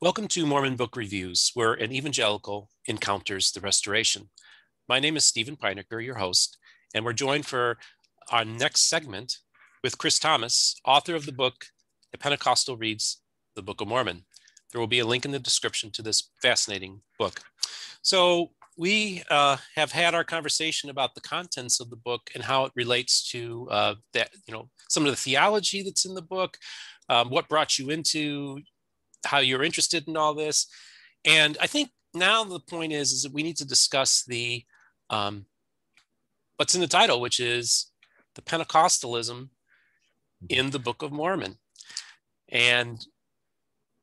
Welcome to Mormon Book Reviews, where an evangelical encounters the restoration. My name is Stephen Peinecker, your host, and we're joined for our next segment with Chris Thomas, author of the book, A Pentecostal Reads the Book of Mormon. There will be a link in the description to this fascinating book. So we have had our conversation about the contents of the book and how it relates to that, some of the theology that's in the book, what brought you into how you're interested in all this. And I think now the point is that we need to discuss the what's in the title, which is the Pentecostalism in the Book of Mormon. And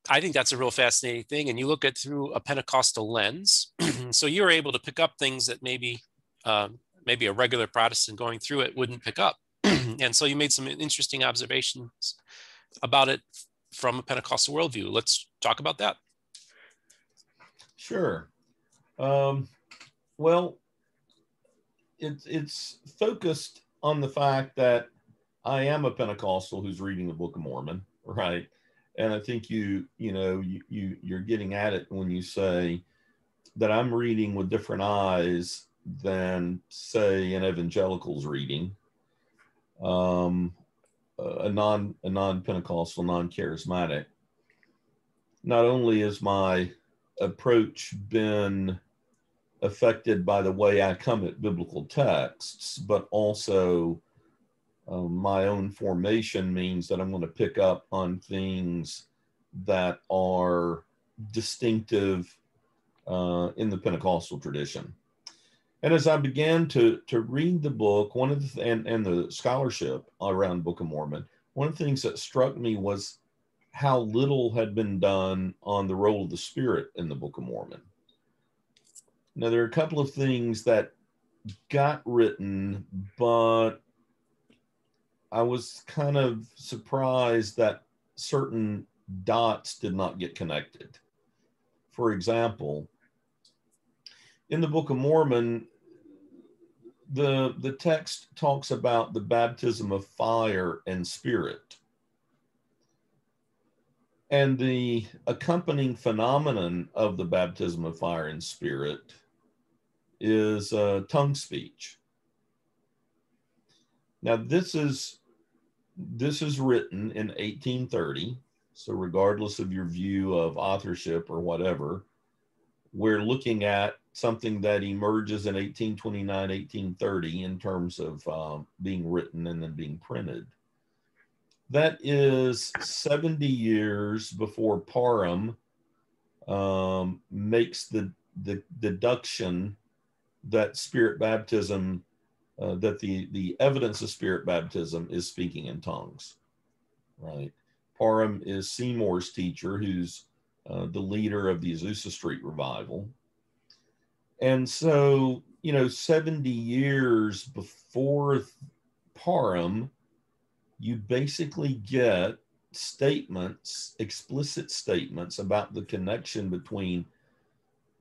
I think that's a real fascinating thing. And you look at through a Pentecostal lens. So you're able to pick up things that maybe a regular Protestant going through it wouldn't pick up. And so you made some interesting observations about it from a Pentecostal worldview. Let's talk about that. Sure. Well, it's focused on the fact that I am a Pentecostal who's reading the Book of Mormon, right? And I think you're getting at it when you say that I'm reading with different eyes than, say, an evangelical's reading. A non-Pentecostal, non-charismatic. Not only has my approach been affected by the way I come at biblical texts, but also my own formation means that I'm going to pick up on things that are distinctive in the Pentecostal tradition. And as I began to read the book, one of the and the scholarship around Book of Mormon, one of the things that struck me was how little had been done on the role of the Spirit in the Book of Mormon. Now, there are a couple of things that got written, but I was kind of surprised that certain dots did not get connected. For example, in the Book of Mormon, the text talks about the baptism of fire and spirit. And the accompanying phenomenon of the baptism of fire and spirit is tongue speech. Now, this is written in 1830. So regardless of your view of authorship or whatever, we're looking at something that emerges in 1829, 1830 in terms of being written and then being printed. That is 70 years before Parham makes the deduction that spirit baptism, that the evidence of spirit baptism is speaking in tongues, right? Parham is Seymour's teacher, who's the leader of the Azusa Street Revival. And so, 70 years before Parham, you basically get statements, explicit statements about the connection between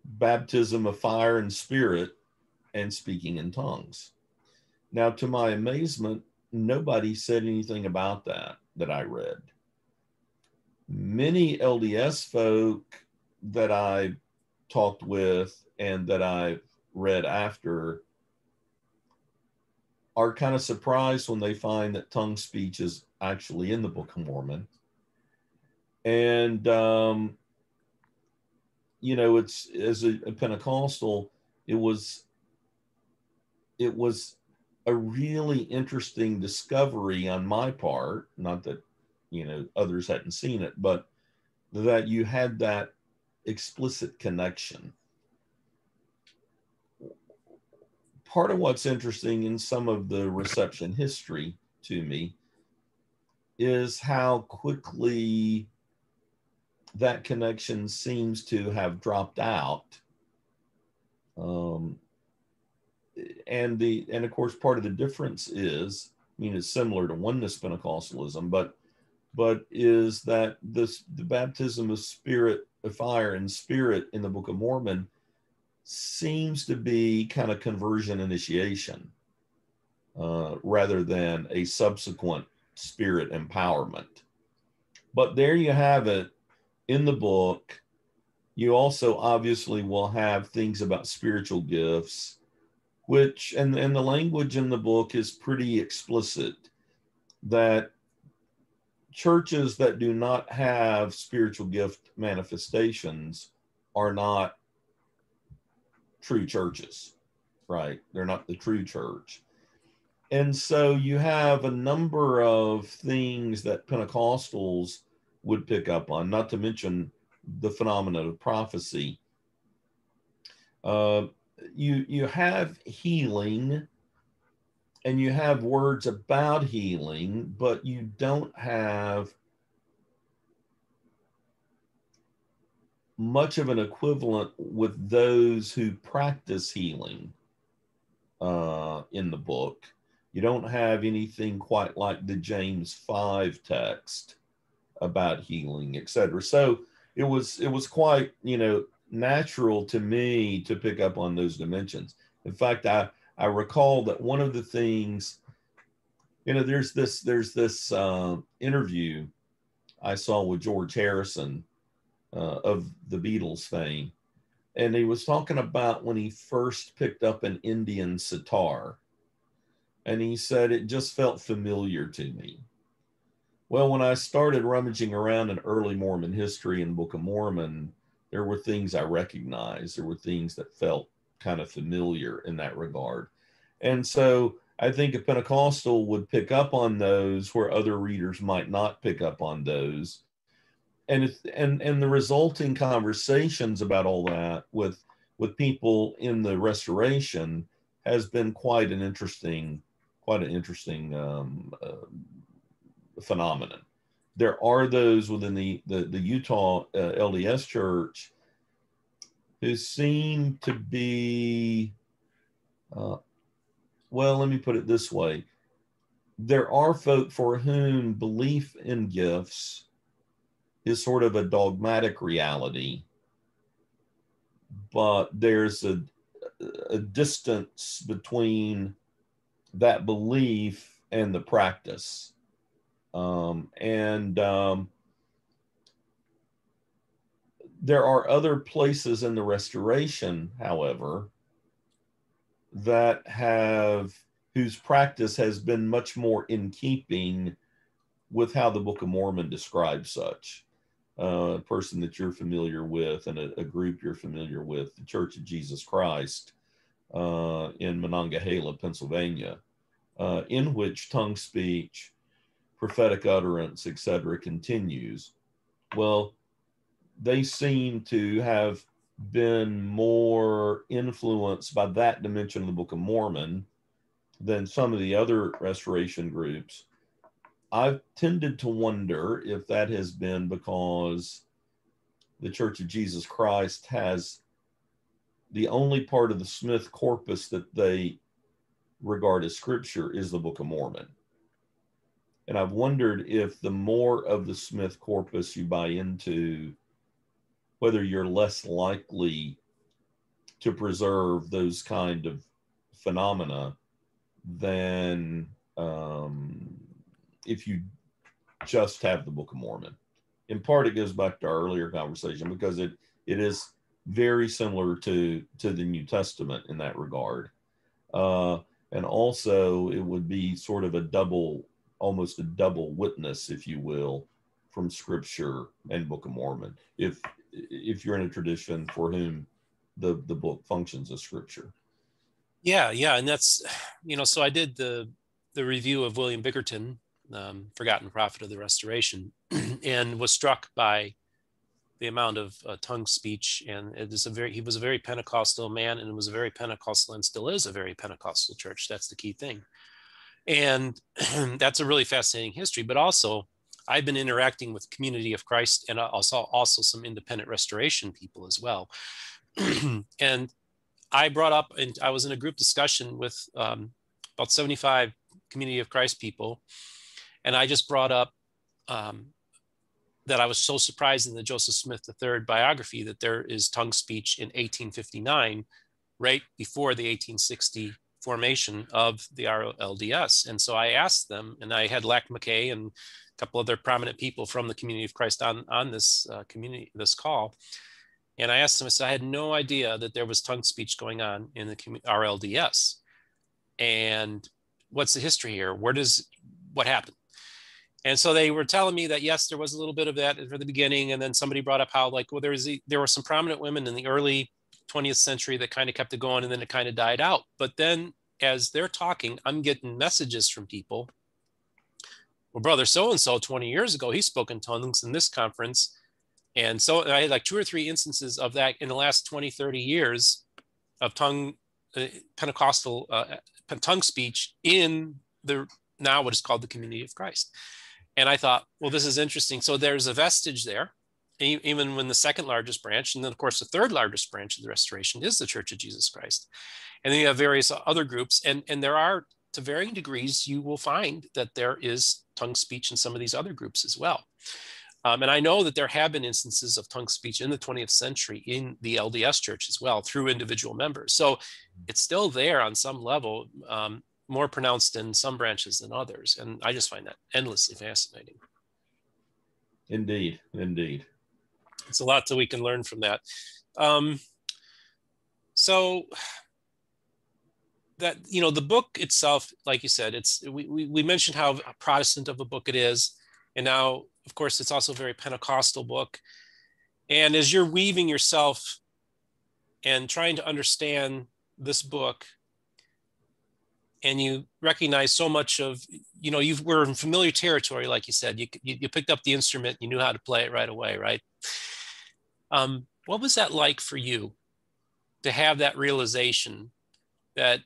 baptism of fire and spirit and speaking in tongues. Now, to my amazement, nobody said anything about that I read. Many LDS folk that I talked with and that I read after are kind of surprised when they find that tongue speech is actually in the Book of Mormon. And, it's, as a Pentecostal, it was a really interesting discovery on my part, not that, others hadn't seen it, but that you had that explicit connection. Part of what's interesting in some of the reception history to me is how quickly that connection seems to have dropped out. And of course, part of the difference is, it's similar to oneness Pentecostalism, but is that the baptism of spirit, of fire and spirit in the Book of Mormon seems to be kind of conversion initiation rather than a subsequent spirit empowerment. But there you have it in the book you also obviously will have things about spiritual gifts, which, and the language in the book is pretty explicit that churches that do not have spiritual gift manifestations are not true churches, right? They're not the true church. And so you have a number of things that Pentecostals would pick up on, not to mention the phenomenon of prophecy. You have healing, and you have words about healing, but you don't have much of an equivalent with those who practice healing in the book. You don't have anything quite like the James 5 text about healing, etc. So it was quite, you know, natural to me to pick up on those dimensions. In fact, I recall that one of the things, you know, there's this interview I saw with George Harrison of the Beatles fame, and he was talking about when he first picked up an Indian sitar, and he said, it just felt familiar to me. Well, when I started rummaging around in early Mormon history and Book of Mormon, there were things I recognized. There were things that felt kind of familiar in that regard. And so I think a Pentecostal would pick up on those where other readers might not pick up on those. And the resulting conversations about all that with people in the Restoration has been quite an interesting phenomenon. There are those within the Utah LDS Church who seem to be, well, let me put it this way. There are folk for whom belief in gifts is sort of a dogmatic reality, but there's a distance between that belief and the practice. There are other places in the Restoration, however, that whose practice has been much more in keeping with how the Book of Mormon describes such. A person that you're familiar with and a group you're familiar with, the Church of Jesus Christ in Monongahela, Pennsylvania, in which tongue speech, prophetic utterance, etc., continues. Well, they seem to have been more influenced by that dimension of the Book of Mormon than some of the other Restoration groups. I've tended to wonder if that has been because the Church of Jesus Christ has the only part of the Smith corpus that they regard as scripture is the Book of Mormon. And I've wondered if the more of the Smith corpus you buy into, whether you're less likely to preserve those kind of phenomena than if you just have the Book of Mormon. In part, it goes back to our earlier conversation because it is very similar to the New Testament in that regard. And also, it would be sort of a double, almost a double witness, if you will, from Scripture and Book of Mormon, if you're in a tradition for whom the book functions as Scripture. Yeah, and that's, you know, so I did the review of William Bickerton, Forgotten Prophet of the Restoration, and was struck by the amount of tongue speech, and he was a very Pentecostal man, and was a very Pentecostal and still is a very Pentecostal church. That's the key thing. And that's a really fascinating history. But also, I've been interacting with Community of Christ and also some independent Restoration people as well. And I brought up, and I was in a group discussion with about 75 Community of Christ people. And I just brought up that I was so surprised in the Joseph Smith III biography that there is tongue speech in 1859, right before the 1860 formation of the RLDS. And so I asked them, and I had Lachlan McKay and a couple other prominent people from the Community of Christ on this community, this call. And I asked him, I said, I had no idea that there was tongue speech going on in the RLDS. And what's the history here? What happened? And so they were telling me that, yes, there was a little bit of that at the beginning. And then somebody brought up how, like, well, there were some prominent women in the early 20th century that kind of kept it going, and then it kind of died out. But then as they're talking, I'm getting messages from people. Well, brother so-and-so 20 years ago, he spoke in tongues in this conference. And so I had like 2 or 3 instances of that in the last 20, 30 years of Pentecostal tongue speech in the now what is called the Community of Christ. And I thought, well, this is interesting. So there's a vestige there, even when the second largest branch, and then of course the third largest branch of the Restoration is the Church of Jesus Christ. And then you have various other groups, and there are, to varying degrees, you will find that there is tongue speech in some of these other groups as well. And I know that there have been instances of tongue speech in the 20th century in the LDS Church as well through individual members. So it's still there on some level, more pronounced in some branches than others. And I just find that endlessly fascinating. Indeed, indeed. It's a lot that we can learn from that. So that, you know, the book itself, like you said, we mentioned how Protestant of a book it is. And now, of course, it's also a very Pentecostal book. And as you're weaving yourself and trying to understand this book, and you recognize so much of, you know, we're in familiar territory, like you said. You picked up the instrument, you knew how to play it right away, right? What was that like for you to have that realization that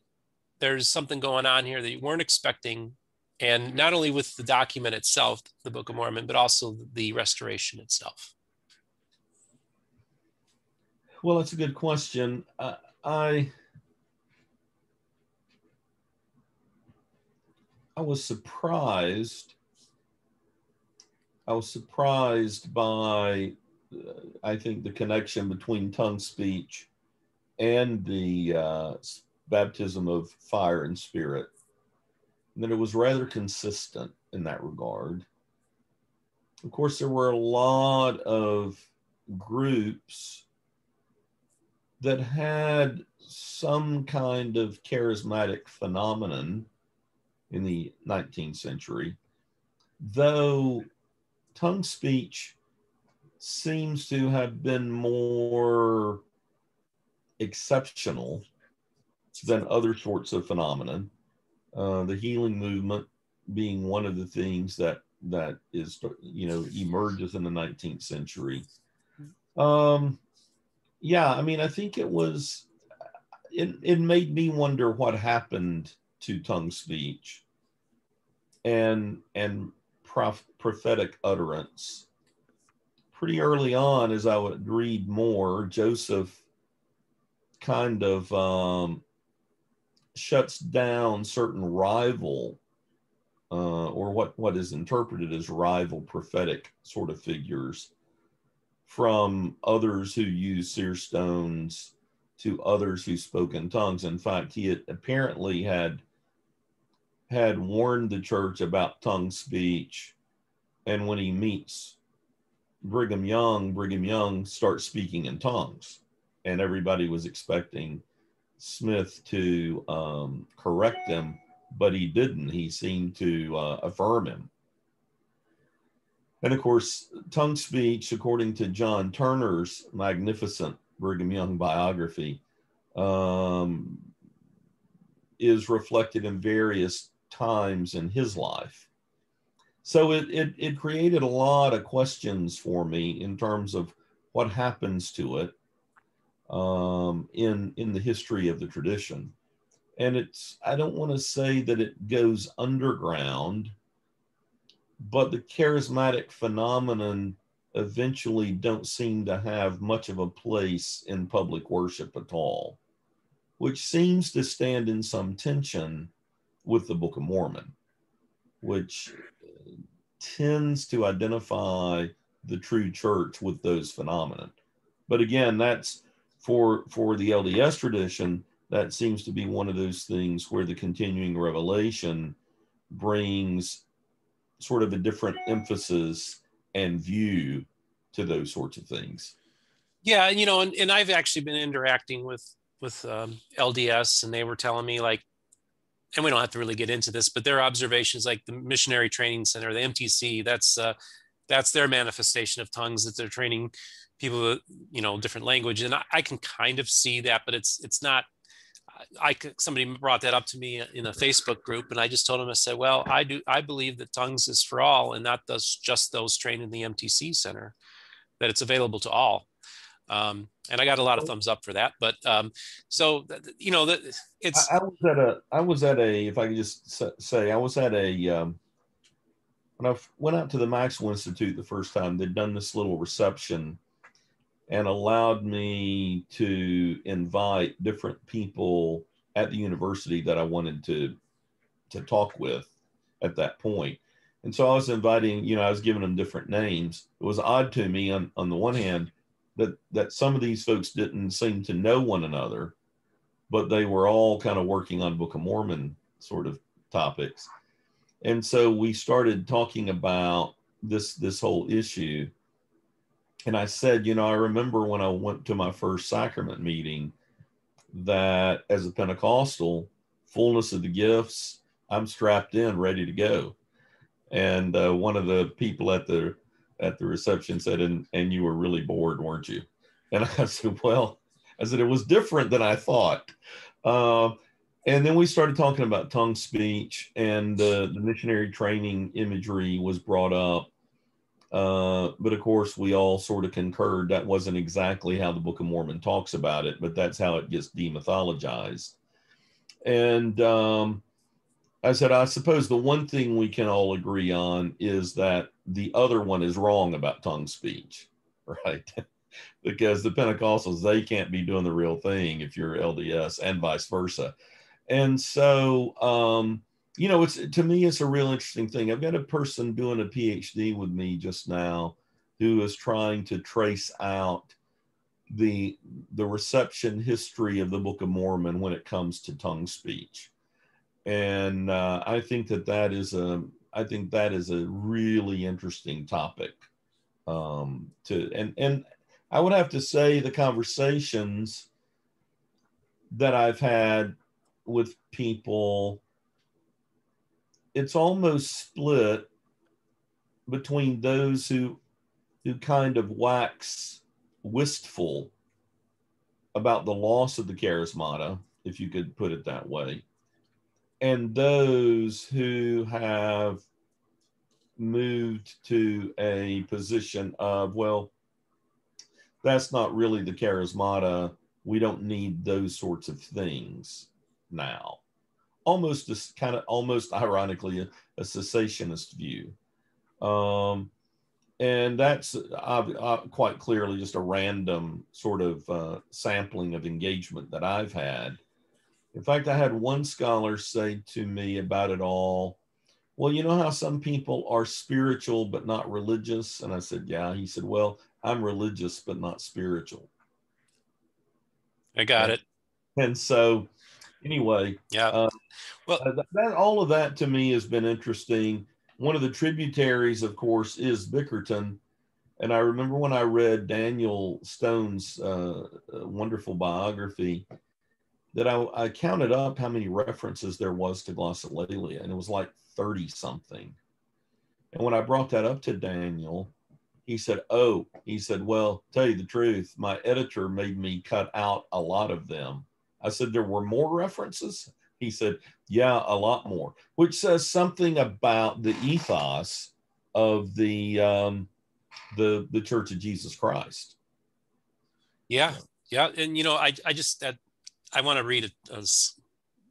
there's something going on here that you weren't expecting, and not only with the document itself, the Book of Mormon, but also the Restoration itself? Well, that's a good question. I was surprised. I was surprised by, I think, the connection between tongue speech and the baptism of fire and spirit. And that it was rather consistent in that regard. Of course, there were a lot of groups that had some kind of charismatic phenomenon in the 19th century, though tongue speech seems to have been more exceptional than other sorts of phenomenon. The healing movement being one of the things that is, you know, emerges in the 19th century. Yeah, I mean, I think it was, it made me wonder what happened to tongue speech and prophetic utterance. Pretty early on, as I would read more, Joseph kind of shuts down certain rival or what is interpreted as rival prophetic sort of figures, from others who use seer stones to others who spoke in tongues. In fact, he had apparently had warned the church about tongue speech. And when he meets Brigham Young starts speaking in tongues. And everybody was expecting Smith to correct him, but he didn't. He seemed to affirm him. And of course, tongue speech, according to John Turner's magnificent Brigham Young biography, is reflected in various times in his life. So it created a lot of questions for me in terms of what happens to it in the history of the tradition. And I don't want to say that it goes underground, but the charismatic phenomenon eventually don't seem to have much of a place in public worship at all, which seems to stand in some tension with the Book of Mormon, which tends to identify the true church with those phenomena. But again, that's for the LDS tradition, that seems to be one of those things where the continuing revelation brings sort of a different emphasis and view to those sorts of things. Yeah, you know, and I've actually been interacting with LDS, and they were telling me, like, and we don't have to really get into this, but their observations, like the Missionary Training Center, the MTC, that's their manifestation of tongues, that they're training people, you know, different language. And I can kind of see that, but it's not, somebody brought that up to me in a Facebook group, and I just told them, I said, well, I believe that tongues is for all, and not just those trained in the MTC center, that it's available to all. And I got a lot of thumbs up for that, but you know, it's. I was at a. If I could just say, I was at a. When I went out to the Maxwell Institute the first time, they'd done this little reception, and allowed me to invite different people at the university that I wanted to talk with at that point. And so I was inviting. You know, I was giving them different names. It was odd to me on the one hand. That some of these folks didn't seem to know one another, but they were all kind of working on Book of Mormon sort of topics. And so we started talking about this whole issue. And I said, you know, I remember when I went to my first sacrament meeting that as a Pentecostal, fullness of the gifts, I'm strapped in, ready to go. And one of the people at the reception said, and you were really bored, weren't you? And I said, well, it was different than I thought. And then we started talking about tongue speech, and the missionary training imagery was brought up. But of course, we all sort of concurred that wasn't exactly how the Book of Mormon talks about it, but that's how it gets demythologized. And I said, I suppose the one thing we can all agree on is that the other one is wrong about tongue speech, right? Because the Pentecostals, they can't be doing the real thing if you're LDS, and vice versa. And so, you know, to me, it's a real interesting thing. I've got a person doing a PhD with me just now who is trying to trace out the reception history of the Book of Mormon when it comes to tongue speech. And I think that is a really interesting topic. And I would have to say the conversations that I've had with people, it's almost split between those who kind of wax wistful about the loss of the charismata, if you could put it that way, and those who have moved to a position of, well, that's not really the charismata. We don't need those sorts of things now. Almost ironically, a cessationist view. And that's quite clearly just a random sort of sampling of engagement that I've had. In fact, I had one scholar say to me about it all, well, you know how some people are spiritual but not religious? And I said, yeah. He said, well, I'm religious but not spiritual. I got it. And so anyway, yeah. Well, all of that to me has been interesting. One of the tributaries, of course, is Bickerton. And I remember when I read Daniel Stone's wonderful biography, that I counted up how many references there was to glossolalia, and it was like 30 something. And when I brought that up to Daniel, he said, well, tell you the truth, my editor made me cut out a lot of them. I said, there were more references? He said, yeah, a lot more, which says something about the ethos of the Church of Jesus Christ. Yeah, yeah. And, you know, I want to read a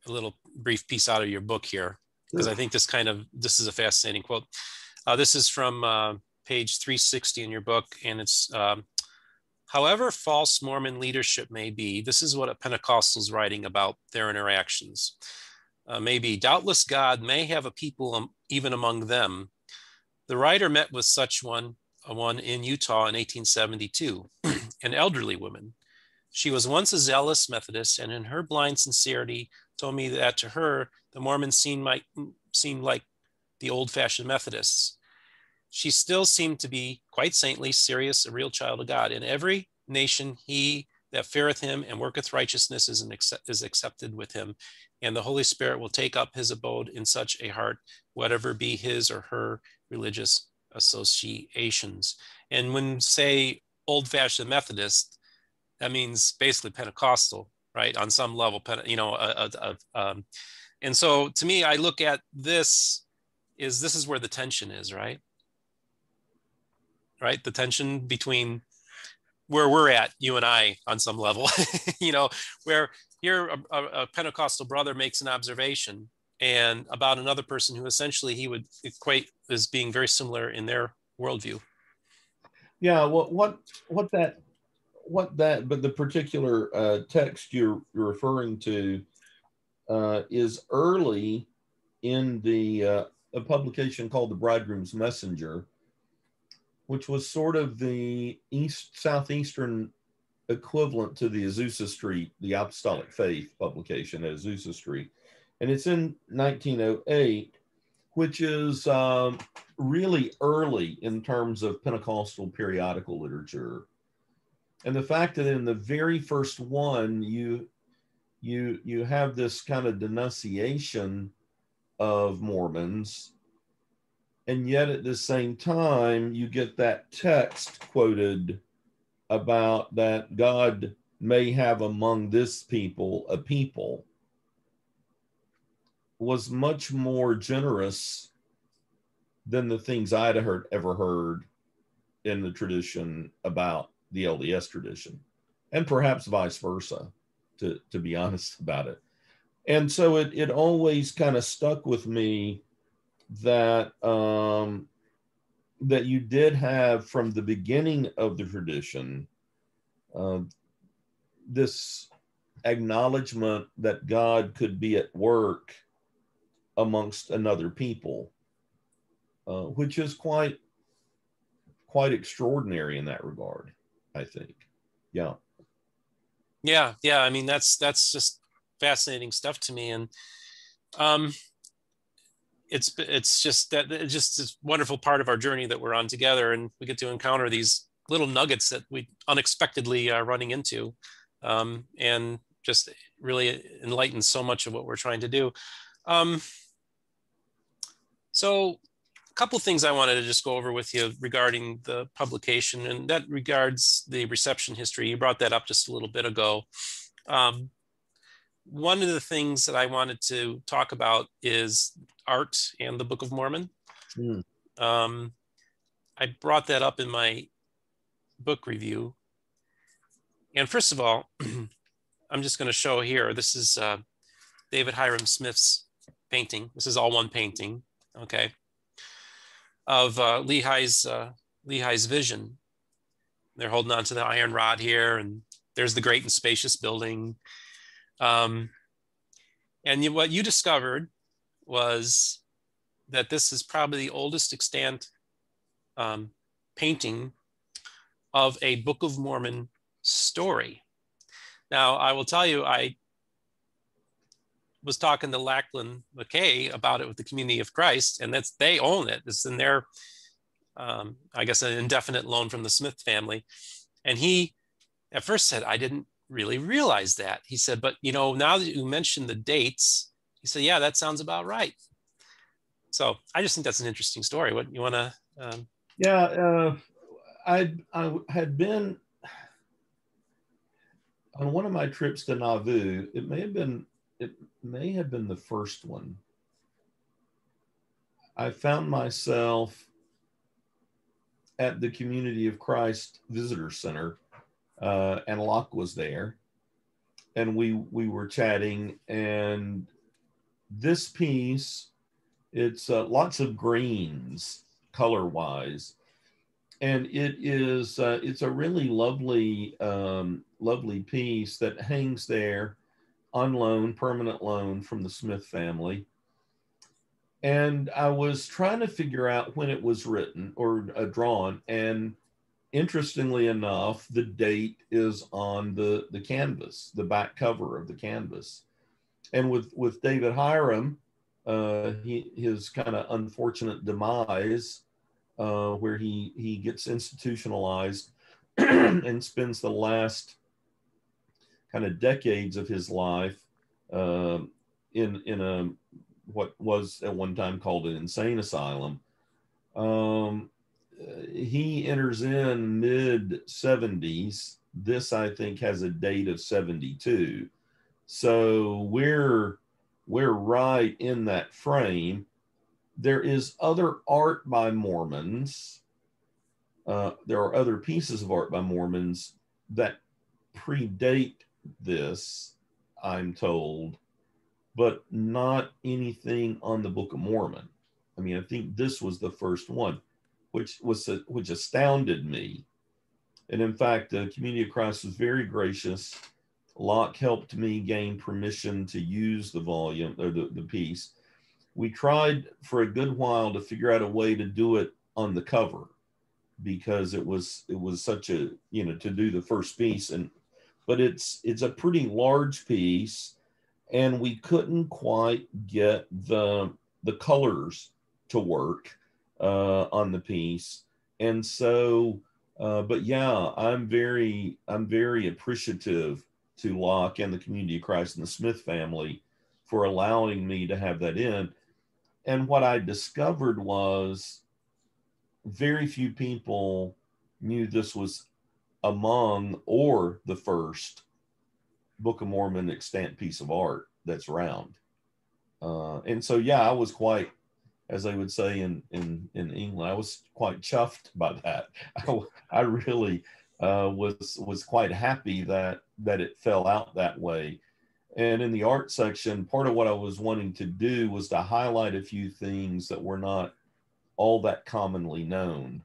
little brief piece out of your book here, because I think this is a fascinating quote. This is from page 360 in your book, and it's, however false Mormon leadership may be, this is what a Pentecostal's writing about their interactions. Maybe, doubtless God may have a people even among them. The writer met with such one in Utah in 1872, an elderly woman. She was once a zealous Methodist, and in her blind sincerity told me that to her, the Mormons seemed like the old-fashioned Methodists. She still seemed to be quite saintly, serious, a real child of God. In every nation, he that feareth him and worketh righteousness is accepted with him. And the Holy Spirit will take up his abode in such a heart, whatever be his or her religious associations. And when say old-fashioned Methodist, that means basically Pentecostal, right? On some level, you know. And so to me, I look at this is where the tension is, right? Right, the tension between where we're at, you and I, on some level, you know, where here a Pentecostal brother makes an observation and about another person who essentially he would equate as being very similar in their worldview. Yeah, well, but the particular text you're referring to is early in the a publication called The Bridegroom's Messenger, which was sort of the southeastern equivalent to the Azusa Street, the Apostolic Faith publication at Azusa Street. And it's in 1908, which is really early in terms of Pentecostal periodical literature. And the fact that in the very first one, you have this kind of denunciation of Mormons, and yet at the same time, you get that text quoted about that God may have among this people a people, was much more generous than the things I'd ever heard in the tradition about the LDS tradition, and perhaps vice versa, to be honest about it. And so it always kind of stuck with me that that you did have from the beginning of the tradition this acknowledgement that God could be at work amongst another people, which is quite extraordinary in that regard, I think. Yeah. I mean, that's just fascinating stuff to me, and it's just that it's just this wonderful part of our journey that we're on together, and we get to encounter these little nuggets that we unexpectedly are running into, and just really enlighten so much of what we're trying to do. So a couple things I wanted to just go over with you regarding the publication, and that regards the reception history. You brought that up just a little bit ago. One of the things that I wanted to talk about is art and the Book of Mormon. Mm. I brought that up in my book review. And first of all, I'm just going to show here, this is David Hiram Smith's painting. This is all one painting, okay, of Lehi's vision. They're holding on to the iron rod here, and there's the great and spacious building. And what you discovered was that this is probably the oldest extant painting of a Book of Mormon story. Now, I will tell you, I was talking to Lachlan McKay about it with the Community of Christ, and they own it. It's in their, I guess, an indefinite loan from the Smith family. And he at first said, I didn't really realize that. He said, but you know, now that you mentioned the dates, he said, yeah, that sounds about right. So I just think that's an interesting story. What you want to? Yeah, I had been on one of my trips to Nauvoo. It may have been the first one. I found myself at the Community of Christ Visitor Center. And Locke was there, and we were chatting, and this piece, it's lots of greens color-wise, and it is, it's a really lovely piece that hangs there on loan, permanent loan from the Smith family. And I was trying to figure out when it was written or drawn, and interestingly enough, the date is on the canvas, the back cover of the canvas. And with David Hiram, his kind of unfortunate demise, where he gets institutionalized and spends the last kind of decades of his life in a what was at one time called an insane asylum. He enters in mid-70s. This, I think, has a date of 72. So we're right in that frame. There is other art by Mormons. There are other pieces of art by Mormons that predate this, I'm told, but not anything on the Book of Mormon. I mean, I think this was the first one, which astounded me. And in fact, the Community of Christ was very gracious. Locke helped me gain permission to use the volume or the piece. We tried for a good while to figure out a way to do it on the cover, because it was such a, you know, to do the first piece, but it's a pretty large piece, and we couldn't quite get the colors to work on the piece. And so, but yeah, I'm very appreciative to Locke and the Community of Christ and the Smith family for allowing me to have that in. And what I discovered was very few people knew this was among or the first Book of Mormon extant piece of art that's round. And so, yeah, I was quite, as they would say in England, I was quite chuffed by that. I really was quite happy that it fell out that way. And in the art section, part of what I was wanting to do was to highlight a few things that were not all that commonly known.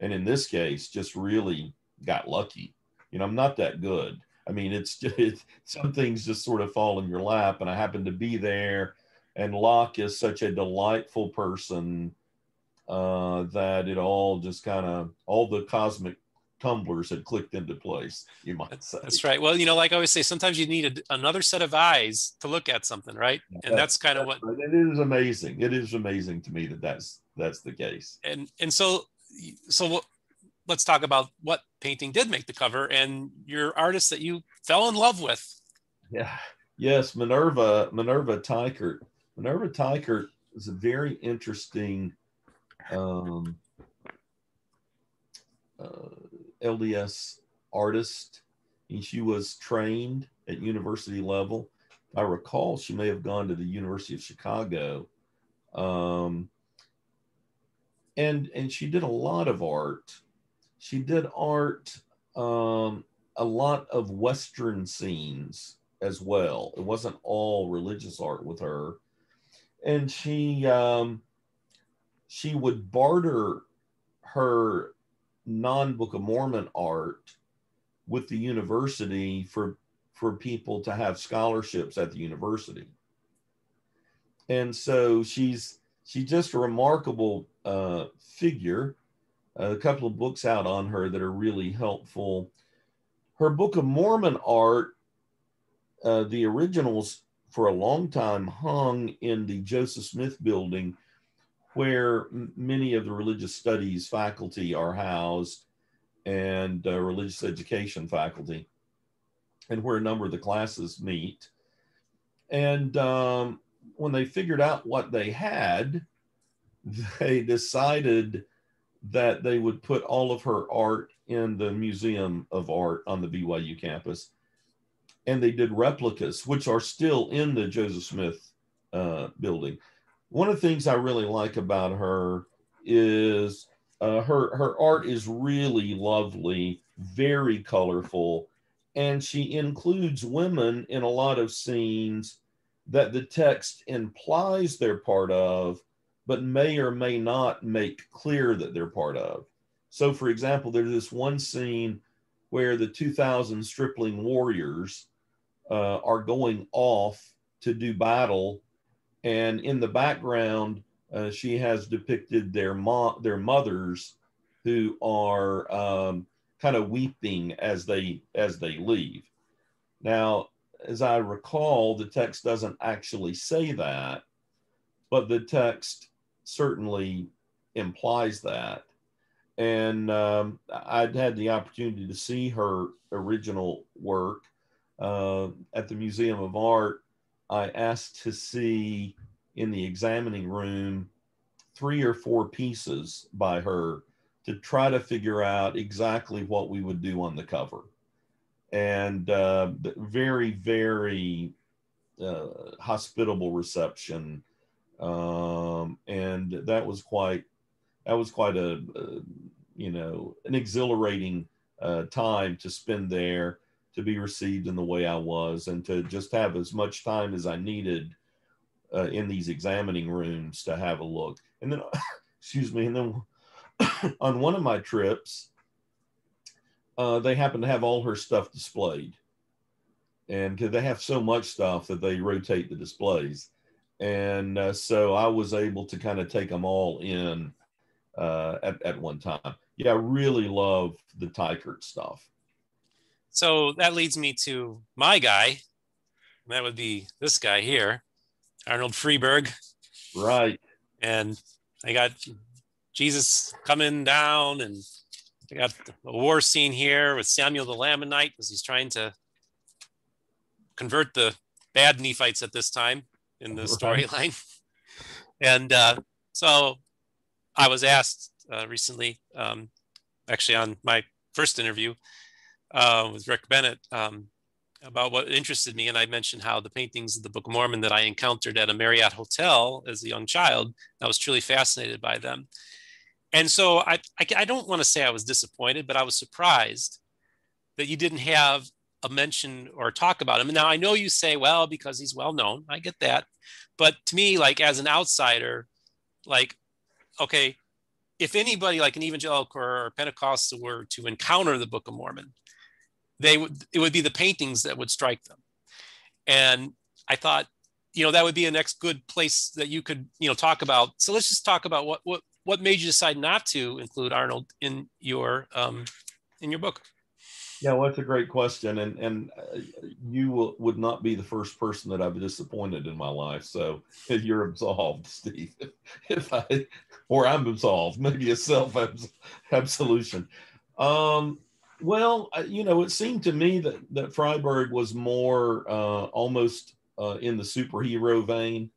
And in this case, just really got lucky. You know, I'm not that good. I mean, it's just, some things just sort of fall in your lap, and I happened to be there. And Locke is such a delightful person that it all just kind of, all the cosmic tumblers had clicked into place, you might say. That's right. Well, you know, like I always say, sometimes you need another set of eyes to look at something, right? And that's kind of what... Right. It is amazing. It is amazing to me that that's the case. And so let's talk about what painting did make the cover and your artist that you fell in love with. Yeah. Yes, Minerva Teichert. Minerva Teichert is a very interesting LDS artist, and she was trained at university level. I recall she may have gone to the University of Chicago, and she did a lot of art. She did art, a lot of Western scenes as well. It wasn't all religious art with her, and she would barter her non-Book of Mormon art with the university for people to have scholarships at the university. And so she's just a remarkable figure. A couple of books out on her that are really helpful. Her Book of Mormon art, the originals for a long time hung in the Joseph Smith building, where many of the religious studies faculty are housed, and religious education faculty, and where a number of the classes meet. And when they figured out what they had, they decided that they would put all of her art in the Museum of Art on the BYU campus. And they did replicas, which are still in the Joseph Smith building. One of the things I really like about her is her art is really lovely, very colorful, and she includes women in a lot of scenes that the text implies they're part of, but may or may not make clear that they're part of. So for example, there's this one scene where the 2,000 stripling warriors are going off to do battle. And in the background, she has depicted their mothers, who are kind of weeping as they leave. Now, as I recall, the text doesn't actually say that, but the text certainly implies that. And I'd had the opportunity to see her original work at the Museum of Art. I asked to see in the examining room 3 or 4 pieces by her to try to figure out exactly what we would do on the cover. And very, very hospitable reception. And that was quite a, you know, an exhilarating time to spend there, to be received in the way I was, and to just have as much time as I needed in these examining rooms to have a look. And then, excuse me, and then on one of my trips, they happened to have all her stuff displayed. And because they have so much stuff that they rotate the displays. And so I was able to kind of take them all in at one time. Yeah, I really love the Teichert stuff. So that leads me to my guy. That would be this guy here, Arnold Friberg. Right. And I got Jesus coming down, and I got a war scene here with Samuel the Lamanite, because he's trying to convert the bad Nephites at this time in the storyline. And so I was asked recently, actually on my first interview with Rick Bennett, about what interested me. And I mentioned how the paintings of the Book of Mormon that I encountered at a Marriott hotel as a young child, I was truly fascinated by them. And so I don't want to say I was disappointed, but I was surprised that you didn't have a mention or talk about him. And now I know you say, well, because he's well known, I get that. But to me, like as an outsider, like, okay, if anybody like an evangelical or Pentecostal were to encounter the Book of Mormon, it would be the paintings that would strike them. And I thought, you know, that would be a next good place that you could, you know, talk about. So let's just talk about what made you decide not to include Arnold in your book. Yeah, well, that's a great question. And you would not be the first person that I've disappointed in my life. So you're absolved, Steve, or I'm absolved, maybe a self-absolution. Well, you know, it seemed to me that Friberg was more almost in the superhero vein.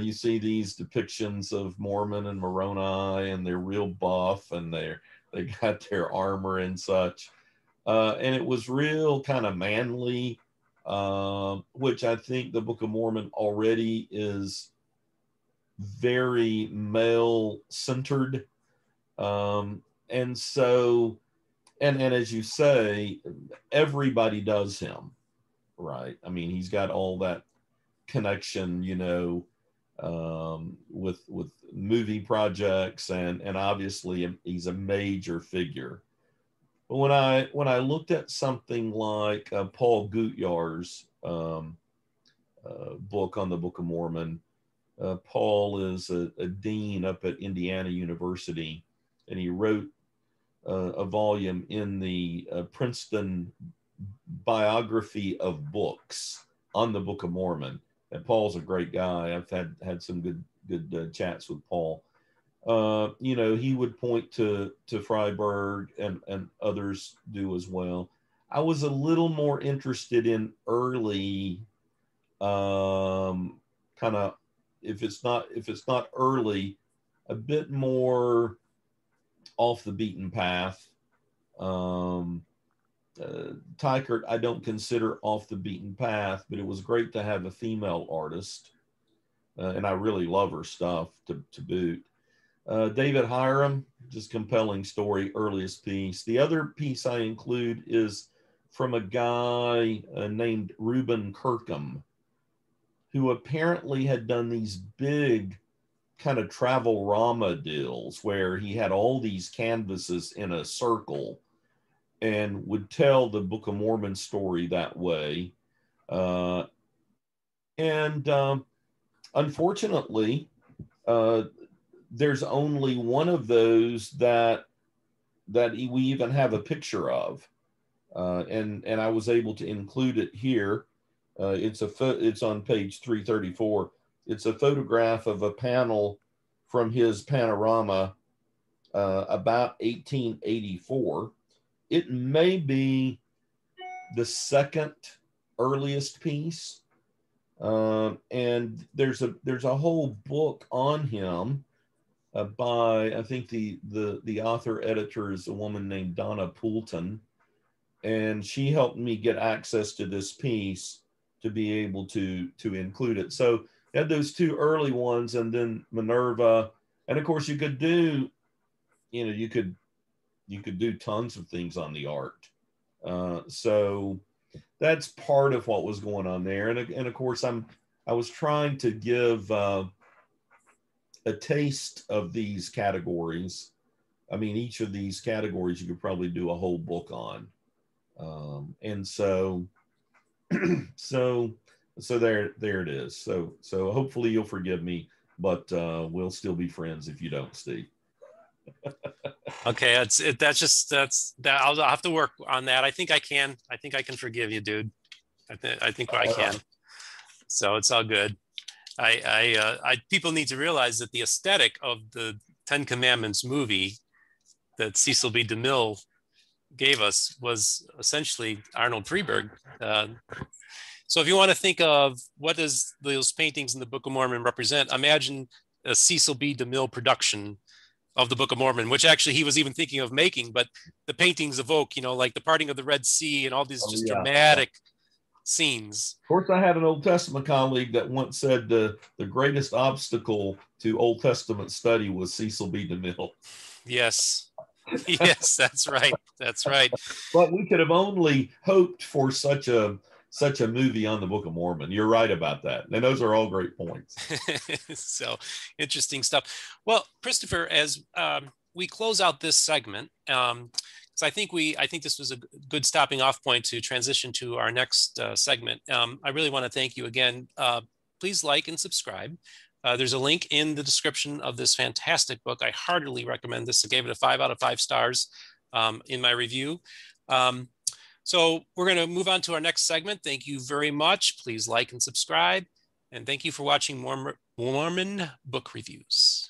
You see these depictions of Mormon and Moroni, and they're real buff, and they got their armor and such. And it was real kind of manly, which I think the Book of Mormon already is very male-centered. And so, and as you say, everybody does him, right? I mean, he's got all that connection, you know, with movie projects, and obviously he's a major figure. But when I looked at something like Paul Gutjahr's book on the Book of Mormon, Paul is a dean up at Indiana University, and he wrote a volume in the Princeton biography of books on the Book of Mormon. And Paul's a great guy. I've had some good chats with Paul. You know, he would point to Friberg, and others do as well. I was a little more interested in early, kind of, if it's not early, a bit more off the beaten path. Teichert, I don't consider off the beaten path, but it was great to have a female artist, and I really love her stuff to boot. David Hiram, just compelling story, earliest piece. The other piece I include is from a guy named Reuben Kirkham, who apparently had done these big kind of travel-rama deals where he had all these canvases in a circle and would tell the Book of Mormon story that way. Unfortunately, there's only one of those that we even have a picture of, and I was able to include it here. It's on page 334. It's a photograph of a panel from his panorama about 1884. It may be the second earliest piece. And there's a whole book on him by, I think the author editor is a woman named Donna Poulton, and she helped me get access to this piece to be able to include it. So you had those two early ones, and then Minerva, and of course you could do, you know, you could do tons of things on the art. So that's part of what was going on there. And of course, I was trying to give a taste of these categories. I mean, each of these categories you could probably do a whole book on. And so, so there it is. So hopefully you'll forgive me, but we'll still be friends if you don't, Steve. Okay, that's I'll have to work on that. I think I can forgive you, dude. I think I can. So it's all good. People need to realize that the aesthetic of the Ten Commandments movie that Cecil B. DeMille gave us was essentially Arnold Friberg. So if you want to think of what does those paintings in the Book of Mormon represent, imagine a Cecil B. DeMille production of the Book of Mormon, which actually he was even thinking of making, but the paintings evoke, you know, like the parting of the Red Sea and all these dramatic scenes. Of course, I had an Old Testament colleague that once said the greatest obstacle to Old Testament study was Cecil B. DeMille. Yes. Yes, that's right. That's right. But we could have only hoped for such a movie on the Book of Mormon. You're right about that. And those are all great points. So interesting stuff. Well, Christopher, as we close out this segment, because I think this was a good stopping off point to transition to our next segment. I really want to thank you again. Please like and subscribe. There's a link in the description of this fantastic book. I heartily recommend this. I gave it a 5 out of 5 stars in my review. So we're going to move on to our next segment. Thank you very much. Please like and subscribe. And thank you for watching Mormon Book Reviews.